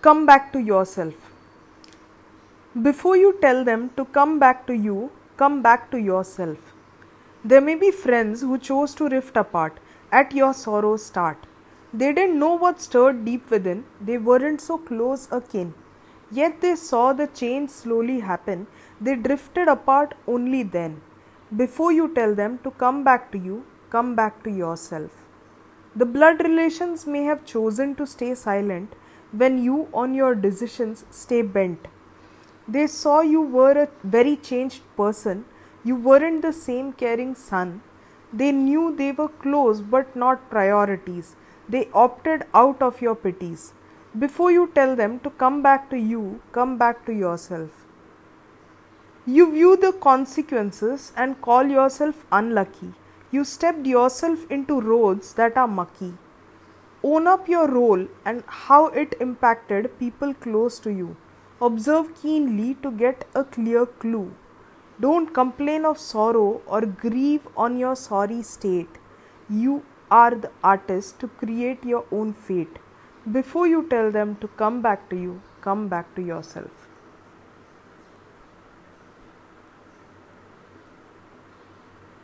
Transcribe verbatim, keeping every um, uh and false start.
come back to yourself. Before you tell them to come back to you, come back to yourself. There may be friends who chose to rift apart at your sorrow's start. They didn't know what stirred deep within, they weren't so close akin. Yet they saw the change slowly happen, they drifted apart only then. Before you tell them to come back to you, come back to yourself. The blood relations may have chosen to stay silent when you on your decisions stay bent. They saw you were a very changed person, you weren't the same caring son. They knew they were close but not priorities. They opted out of your pities. Before you tell them to come back to you, come back to yourself. You view the consequences and call yourself unlucky. You stepped yourself into roads that are mucky. Own up your role and how it impacted people close to you. Observe keenly to get a clear clue. Don't complain of sorrow or grieve on your sorry state. You are the artist to create your own fate. Before you tell them to come back to you, come back to yourself.